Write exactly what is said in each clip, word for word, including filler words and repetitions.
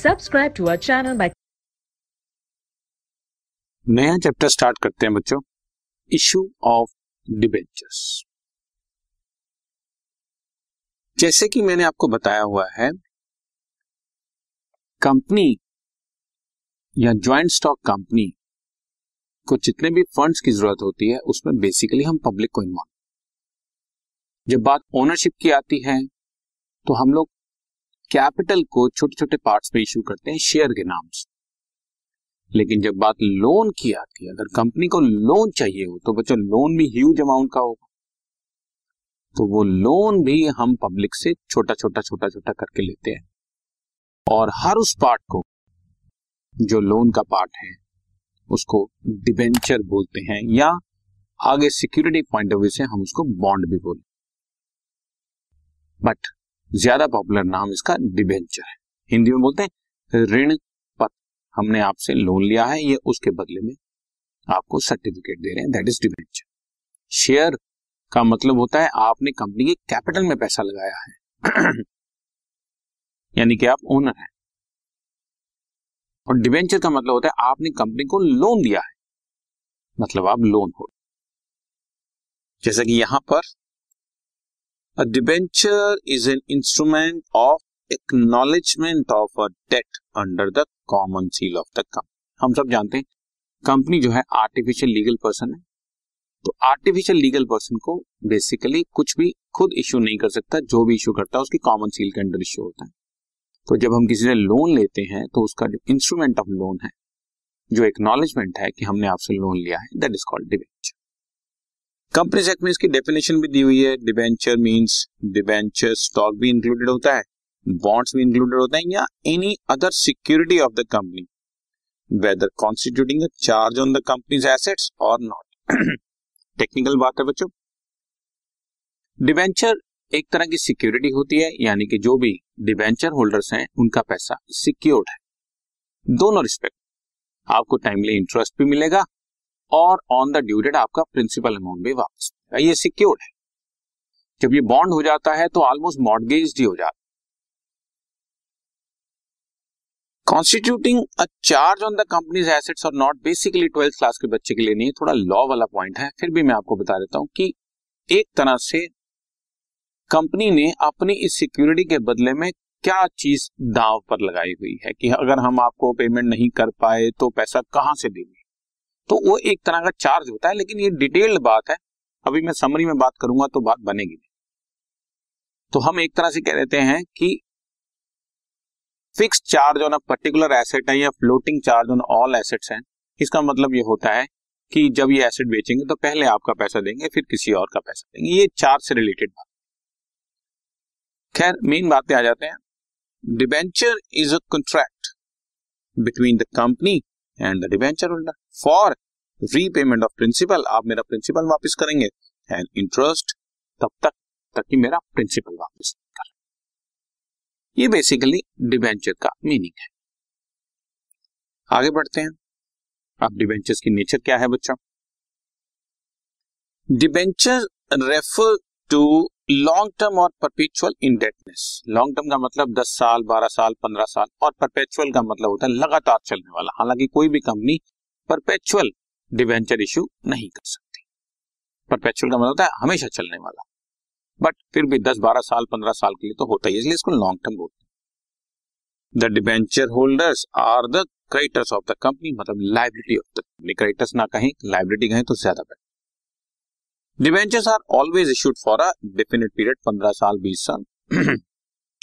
Subscribe to our channel by नया chapter start करते हैं बच्चों, इश्यू ऑफ डिबेंचर्स। जैसे कि मैंने आपको बताया हुआ है, कंपनी या ज्वाइंट स्टॉक कंपनी को जितने भी फंड्स की जरूरत होती है उसमें बेसिकली हम पब्लिक को इन्वॉल्व। जब बात ओनरशिप की आती है तो हम लोग कैपिटल को छोटे छोटे पार्ट्स में इश्यू करते हैं शेयर के नाम से। लेकिन जब बात लोन की आती है, अगर कंपनी को लोन चाहिए हो तो बच्चों लोन भी ह्यूज अमाउंट का होगा, तो वो लोन भी हम पब्लिक से छोटा छोटा छोटा छोटा करके लेते हैं और हर उस पार्ट को जो लोन का पार्ट है उसको डिबेंचर बोलते हैं, या आगे सिक्योरिटी पॉइंट ऑफ व्यू से हम उसको बॉन्ड भी बोलते हैं, बट ज्यादा पॉपुलर नाम इसका डिबेंचर है। हिंदी में बोलते हैं ऋण पत्र। हमने आपसे लोन लिया है, ये उसके बदले में आपको सर्टिफिकेट दे रहे हैं, दैट इज डिबेंचर। शेयर का मतलब होता है आपने कंपनी के कैपिटल में पैसा लगाया है यानी कि आप ओनर हैं, और डिबेंचर का मतलब होता है आपने कंपनी को लोन दिया है, मतलब आप लोन होल्डर। जैसा कि यहां पर A debenture is an instrument of acknowledgement of a debt under the common seal of the company. हम सब जानते हैं कंपनी जो है आर्टिफिशियल लीगल पर्सन है, तो आर्टिफिशियल लीगल पर्सन को बेसिकली कुछ भी खुद इश्यू नहीं कर सकता, जो भी इश्यू करता है उसकी कॉमन सील के अंडर इश्यू होता है। तो जब हम किसी से लोन लेते हैं तो उसका जो इंस्ट्रूमेंट ऑफ लोन है, जो एक्नॉलेजमेंट है कि हमने आपसे लोन लिया है, that is called debenture. Companies act में इसकी डेफिनेशन भी दी हुई है। डिबेंचर मींस डिबेंचर स्टॉक भी इंक्लूडेड होता है, बॉन्ड्स भी इंक्लूडेड होते हैं, या any other security of the company whether constituting a charge on the company's assets और नॉट। टेक्निकल बात है बच्चों। डिबेंचर एक तरह की सिक्योरिटी होती है, यानी कि जो भी डिबेंचर होल्डर्स हैं उनका पैसा सिक्योर्ड है दोनों रिस्पेक्ट। आपको टाइमली इंटरेस्ट भी मिलेगा और ऑन द ड्यू डेट आपका प्रिंसिपल अमाउंट भी वापस मिलेगा, ये सिक्योर्ड है। जब ये बॉन्ड हो जाता है तो ऑलमोस्ट मॉर्गेज ही हो जाता है। Constituting a charge on the company's assets और नॉट, बेसिकली ट्वेल्थ क्लास के बच्चे के लिए नहीं, थोड़ा लॉ वाला पॉइंट है, फिर भी मैं आपको बता देता हूं कि एक तरह से कंपनी ने अपनी इस सिक्योरिटी के बदले में क्या चीज दांव पर लगाई हुई है कि अगर हम आपको पेमेंट नहीं कर पाए तो पैसा कहां से देंगे, तो वो एक तरह का चार्ज होता है। लेकिन ये डिटेल्ड बात है, अभी मैं समरी में बात करूंगा तो बात बनेगी नहीं। तो हम एक तरह से कह देते हैं कि fixed charge on a particular asset है या floating charge on all assets हैं। इसका मतलब ये होता है कि जब ये एसेट बेचेंगे तो पहले आपका पैसा देंगे फिर किसी और का पैसा देंगे, ये चार्ज से रिलेटेड बात। खैर मेन बात पे आ जाते हैं। Debenture is a contract between the company and the debenture holder for repayment of principal। आप मेरा principal वापस करेंगे and interest तब तक तक कि मेरा principal वापस करें। ये basically debenture का meaning है। आगे बढ़ते हैं। अब debentures की nature क्या है बच्चा? Debenture refer to long term और perpetual indebtedness। long term का मतलब दस साल, बारह साल, पंद्रह साल, और perpetual का मतलब होता है लगातार चलने वाला। हालांकि कोई भी कंपनी perpetual डिबेंचर इश्यू नहीं कर सकती। perpetual का मतलब होता है हमेशा चलने वाला, बट फिर भी दस बारह साल पंद्रह साल के लिए तो होता ही, इसलिए इसको long term बोलते हैं। The debenture holders are the creditors of the company, मतलब liability of the company। creditors ना कहें, liability कहें तो ज्यादा better. Debentures are always issued for a definite period, पंद्रह साल, बीस साल.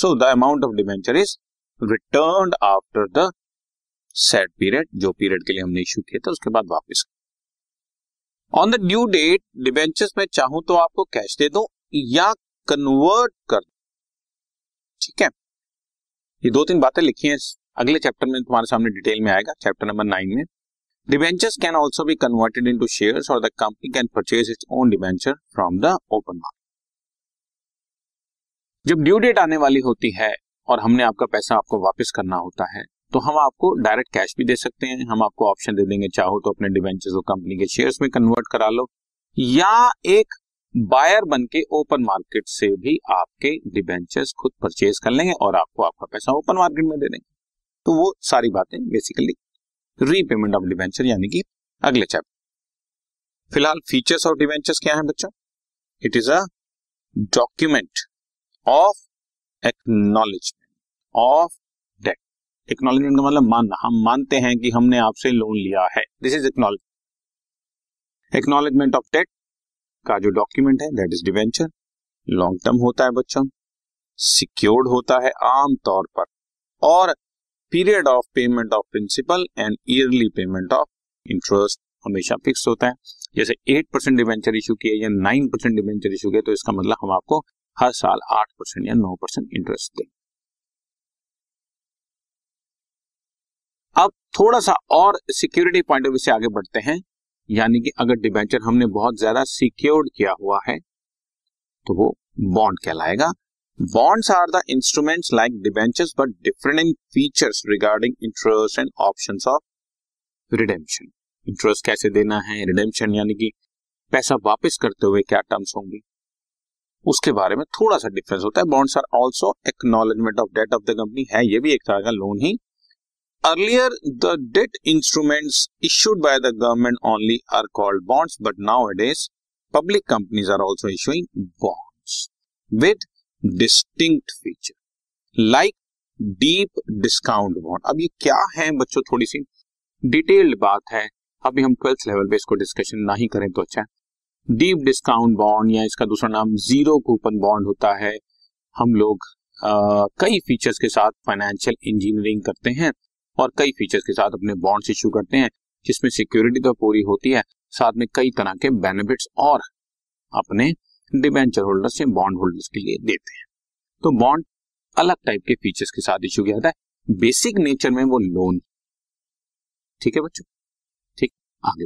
So the amount of debenture is returned after the said period, जो पीरियड के लिए हमने इश्यू किया था उसके बाद वापस। On the due date, debentures में चाहूं तो आपको कैश दे दो या कन्वर्ट कर दो, ठीक है। ये दो तीन बातें लिखी हैं, अगले चैप्टर में तुम्हारे सामने डिटेल में आएगा, चैप्टर नंबर नाइन में। Debentures can also be converted into shares or the company can purchase its own debenture from the open market। जब ड्यू डेट आने वाली होती है और हमने आपका पैसा आपको वापस करना होता है तो हम आपको डायरेक्ट कैश भी दे सकते हैं, हम आपको ऑप्शन दे देंगे, चाहो तो अपने डिबेंचर्स को कंपनी के शेयर्स में कन्वर्ट करा लो, या एक बायर बन के ओपन मार्केट से भी आपके डिबेंचर्स खुद परचेज कर लेंगे और आपको आपका पैसा ओपन मार्केट में दे देंगे। तो वो सारी बातें बेसिकली रीपेमेंट ऑफ डिवेंचर यानी कि अगले चैप्टर। फिलहाल फीचर्स ऑफ डिवेंचर्स क्या है बच्चों? It is a document of acknowledgement of debt. Acknowledgement का मतलब मानना, हम मानते हैं कि हमने आपसे लोन लिया है, this is acknowledgement. Acknowledgement of debt का जो डॉक्यूमेंट है that is debenture. Long term होता है बच्चों, सिक्योर्ड होता है आमतौर पर, और period of payment of principal and yearly payment of interest हमेशा फिक्स होता है। जैसे आठ परसेंट डिवेंचर इशू किए या नौ परसेंट डिवेंचर इशू किए तो इसका मतलब हम आपको हर साल आठ परसेंट या नौ परसेंट इंटरेस्ट देंगे। अब थोड़ा सा और सिक्योरिटी पॉइंट ऑफ व्यू से आगे बढ़ते हैं, यानी कि अगर डिवेंचर हमने बहुत ज्यादा सिक्योर्ड किया हुआ है तो वो बॉन्ड कहलाएगा। Bonds are the instruments like debentures but different in features regarding interest and options of redemption। Interest कैसे देना है, redemption यानी कि पैसा वापस करते हुए क्या टर्म्स होंगी, उसके बारे में थोड़ा सा डिफरेंस होता है। Bonds are also acknowledgement of debt of the company, है ये भी एक तरह का लोन ही। Earlier the debt instruments issued by the government only are called bonds, but nowadays public companies are also issuing bonds with distinct feature like deep discount bond. अब ये क्या है बच्चों, थोड़ी सी डिटेल्ड बात है, अभी हम ट्वेल्थ लेवल पे इसको डिस्कशन ना ही करें तो अच्छा है। डीप डिस्काउंट बॉन्ड या इसका दूसरा नाम जीरो कूपन बॉन्ड होता है। हम लोग आ, कई फीचर्स के साथ फाइनेंशियल इंजीनियरिंग करते हैं और कई फीचर्स के साथ अपने बॉन्ड्स इशू करते हैं, जिसमें सिक्योरिटी तो पूरी होती है, साथ में कई तरह के बेनिफिट्स और अपने डिबेंचर होल्डर्स या बॉन्ड होल्डर्स के लिए देते हैं। तो बॉन्ड अलग टाइप के फीचर्स के साथ इशू किया जाता है, बेसिक नेचर में वो लोन। ठीक है बच्चों, ठीक, आगे।